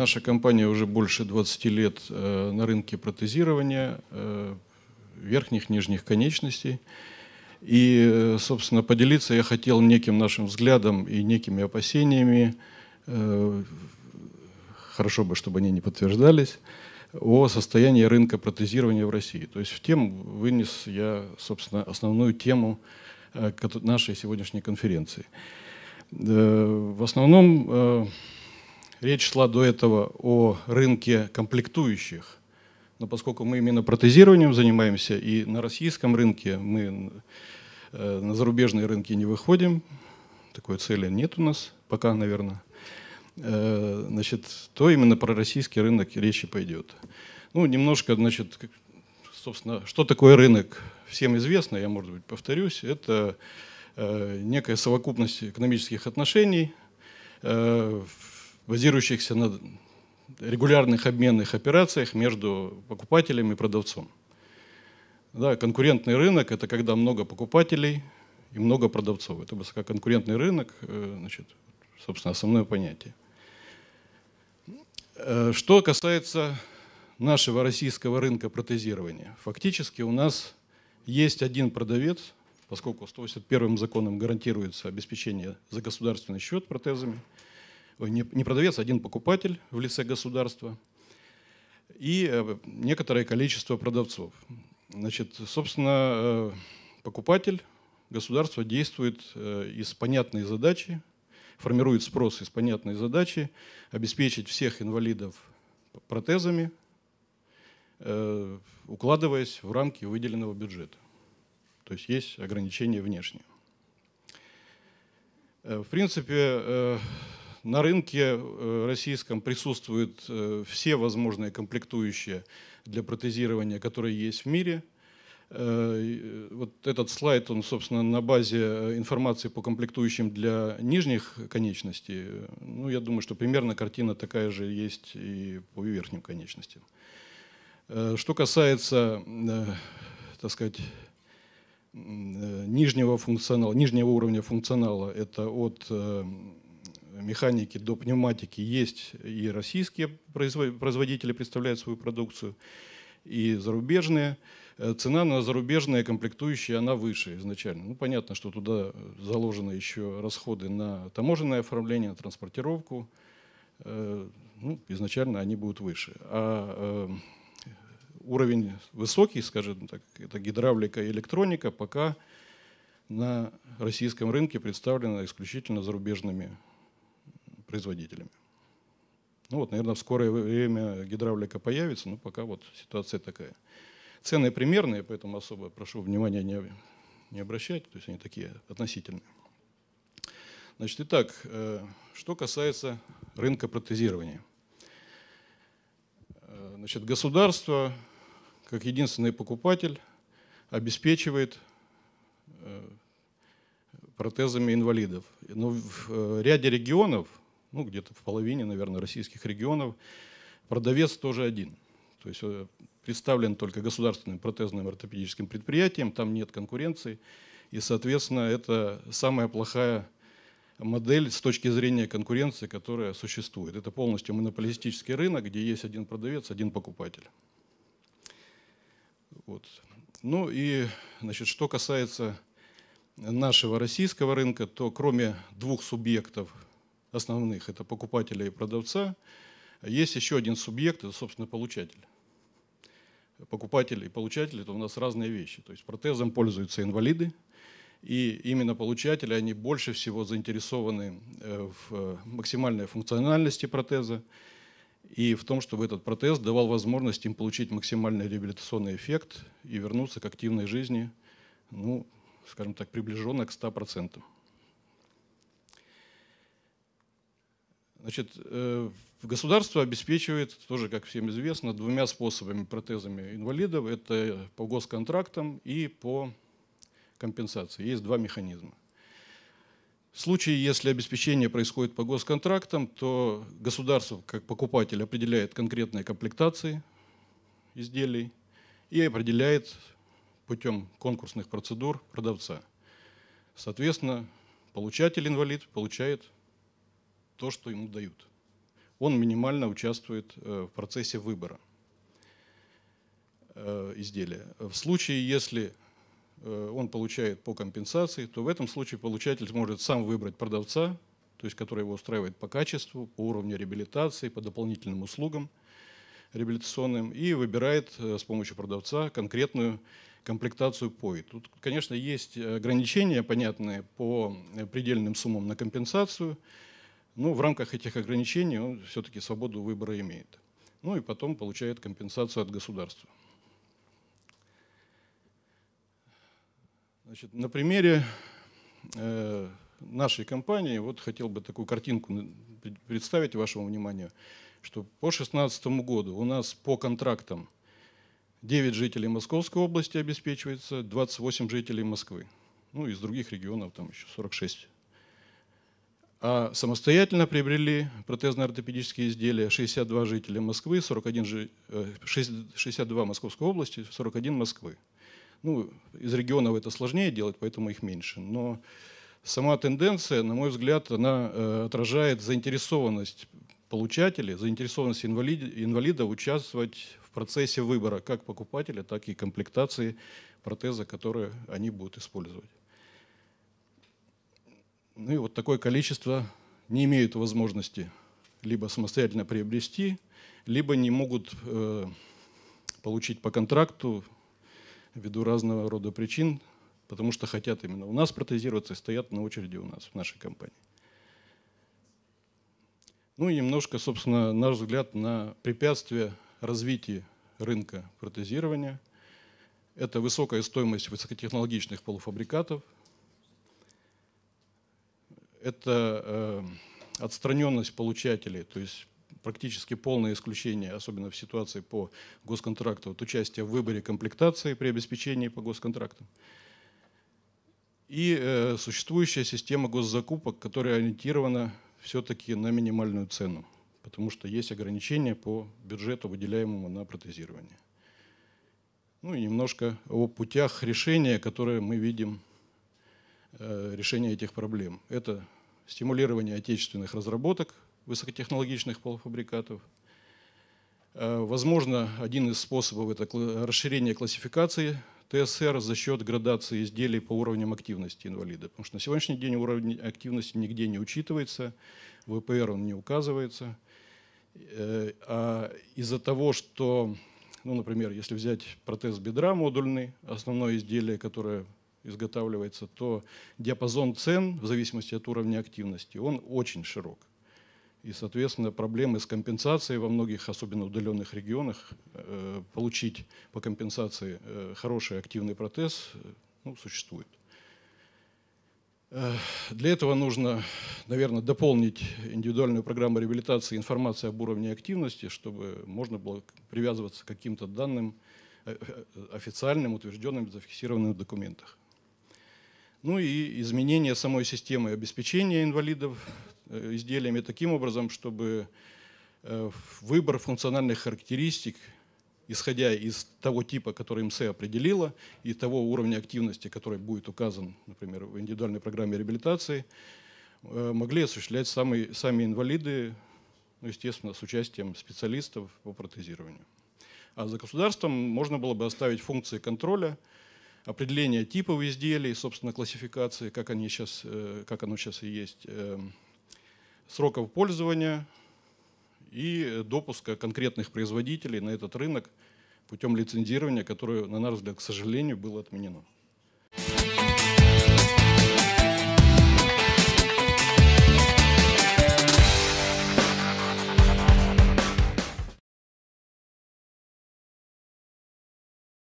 Наша компания уже больше 20 лет на рынке протезирования верхних, нижних конечностей. И, собственно, поделиться я хотел неким нашим взглядом и некими опасениями, хорошо бы, чтобы они не подтверждались, о состоянии рынка протезирования в России. То есть в тему вынес я, собственно, основную тему нашей сегодняшней конференции. В основном речь шла до этого о рынке комплектующих. Но поскольку мы именно протезированием занимаемся, и на российском рынке мы на зарубежные рынки не выходим, такой цели нет у нас пока, наверное, значит, то именно про российский рынок речи пойдет. Ну, немножко, значит, собственно, что такое рынок, всем известно, я, может быть, повторюсь, это некая совокупность экономических отношений, базирующихся на регулярных обменных операциях между покупателем и продавцом. Да, конкурентный рынок – это когда много покупателей и много продавцов. Это высококонкурентный рынок, значит, собственно, основное понятие. Что касается нашего российского рынка протезирования. Фактически у нас есть один продавец, поскольку 181-м законом гарантируется обеспечение за государственный счет протезами. Не продавец, а один покупатель в лице государства и некоторое количество продавцов. Значит, собственно, покупатель, государство действует из понятной задачи, формирует спрос из понятной задачи обеспечить всех инвалидов протезами, укладываясь в рамки выделенного бюджета. То есть есть ограничения внешние. В принципе, на рынке российском присутствуют все возможные комплектующие для протезирования, которые есть в мире. Вот этот слайд, он, собственно, на базе информации по комплектующим для нижних конечностей. Ну, я думаю, что примерно картина такая же есть и по верхним конечностям. Что касается, так сказать, нижнего функционала, нижнего уровня функционала, это от механики до пневматики, есть и российские производители представляют свою продукцию, и зарубежные. Цена на зарубежные комплектующие, она выше изначально. Ну, понятно, что туда заложены еще расходы на таможенное оформление, на транспортировку. Ну, изначально они будут выше. А уровень высокий, скажем так, это гидравлика и электроника, пока на российском рынке представлена исключительно зарубежными производителями. Ну вот, наверное, в скорое время гидравлика появится, но пока вот ситуация такая. Цены примерные, поэтому особо прошу внимания не обращать, то есть они такие относительные. Значит, итак, что касается рынка протезирования. Значит, государство, как единственный покупатель, обеспечивает протезами инвалидов. Но в ряде регионов, ну, где-то в половине, наверное, российских регионов, продавец тоже один. То есть представлен только государственным протезным ортопедическим предприятием, там нет конкуренции. И, соответственно, это самая плохая модель с точки зрения конкуренции, которая существует. Это полностью монополистический рынок, где есть один продавец, один покупатель. Вот. Ну и, значит, что касается нашего российского рынка, то кроме двух субъектов основных, это покупателя и продавца, есть еще один субъект, это, собственно, получатель. Покупатель и получатель – это у нас разные вещи. То есть протезом пользуются инвалиды, и именно получатели, они больше всего заинтересованы в максимальной функциональности протеза и в том, чтобы этот протез давал возможность им получить максимальный реабилитационный эффект и вернуться к активной жизни, ну, скажем так, приближенно к 100%. Значит, государство обеспечивает, тоже, как всем известно, двумя способами протезами инвалидов. Это по госконтрактам и по компенсации. Есть два механизма. В случае, если обеспечение происходит по госконтрактам, то государство, как покупатель, определяет конкретные комплектации изделий и определяет путем конкурсных процедур продавца. Соответственно, получатель-инвалид получает то, что ему дают. он минимально участвует в процессе выбора изделия. В случае, если он получает по компенсации, то в этом случае получатель может сам выбрать продавца, то есть который его устраивает по качеству, по уровню реабилитации, по дополнительным услугам реабилитационным, и выбирает с помощью продавца конкретную комплектацию ПОИ. Тут, конечно, есть ограничения, понятные, по предельным суммам на компенсацию, но в рамках этих ограничений он все-таки свободу выбора имеет. Ну и потом получает компенсацию от государства. Значит, на примере нашей компании вот хотел бы такую картинку представить вашему вниманию, что по 2016 году у нас по контрактам 9 жителей Московской области обеспечивается, 28 жителей Москвы. Ну, из других регионов там еще 46. А самостоятельно приобрели протезно-ортопедические изделия 62 жителя Москвы, 62 Московской области, 41 Москвы. Ну, из регионов это сложнее делать, поэтому их меньше. Но сама тенденция, на мой взгляд, она отражает заинтересованность получателей, заинтересованность инвалида участвовать в процессе выбора как покупателя, так и комплектации протеза, которые они будут использовать. Ну и вот такое количество не имеют возможности либо самостоятельно приобрести, либо не могут получить по контракту ввиду разного рода причин, потому что хотят именно у нас протезироваться и стоят на очереди у нас, в нашей компании. Ну и немножко, собственно, наш взгляд на препятствия развития рынка протезирования. Это высокая стоимость высокотехнологичных полуфабрикатов, это отстраненность получателей, то есть практически полное исключение, особенно в ситуации по госконтракту, от участия в выборе комплектации при обеспечении по госконтрактам. И существующая система госзакупок, которая ориентирована все-таки на минимальную цену, потому что есть ограничения по бюджету, выделяемому на протезирование. Ну и немножко о путях решения, которые мы видим, решение этих проблем. Это стимулирование отечественных разработок высокотехнологичных полуфабрикатов. Возможно, один из способов – это расширение классификации ТСР за счет градации изделий по уровням активности инвалида. Потому что на сегодняшний день уровень активности нигде не учитывается, в ВПР он не указывается. А из-за того, что, ну, например, если взять протез бедра модульный, основное изделие, которое изготавливается, то диапазон цен, в зависимости от уровня активности, он очень широк. И, соответственно, проблемы с компенсацией во многих, особенно удаленных регионах, получить по компенсации хороший активный протез, ну, существует. Для этого нужно, наверное, дополнить индивидуальную программу реабилитации информации об уровне активности, чтобы можно было привязываться к каким-то данным официальным, утвержденным, зафиксированным в документах. Ну и изменение самой системы обеспечения инвалидов изделиями таким образом, чтобы выбор функциональных характеристик, исходя из того типа, который МСЭ определила, и того уровня активности, который будет указан, например, в индивидуальной программе реабилитации, могли осуществлять сами инвалиды, ну, естественно, с участием специалистов по протезированию. А за государством можно было бы оставить функции контроля, определения типов изделий, собственно, классификации, как оно сейчас и есть, сроков пользования и допуска конкретных производителей на этот рынок путем лицензирования, которое, на наш взгляд, к сожалению, было отменено.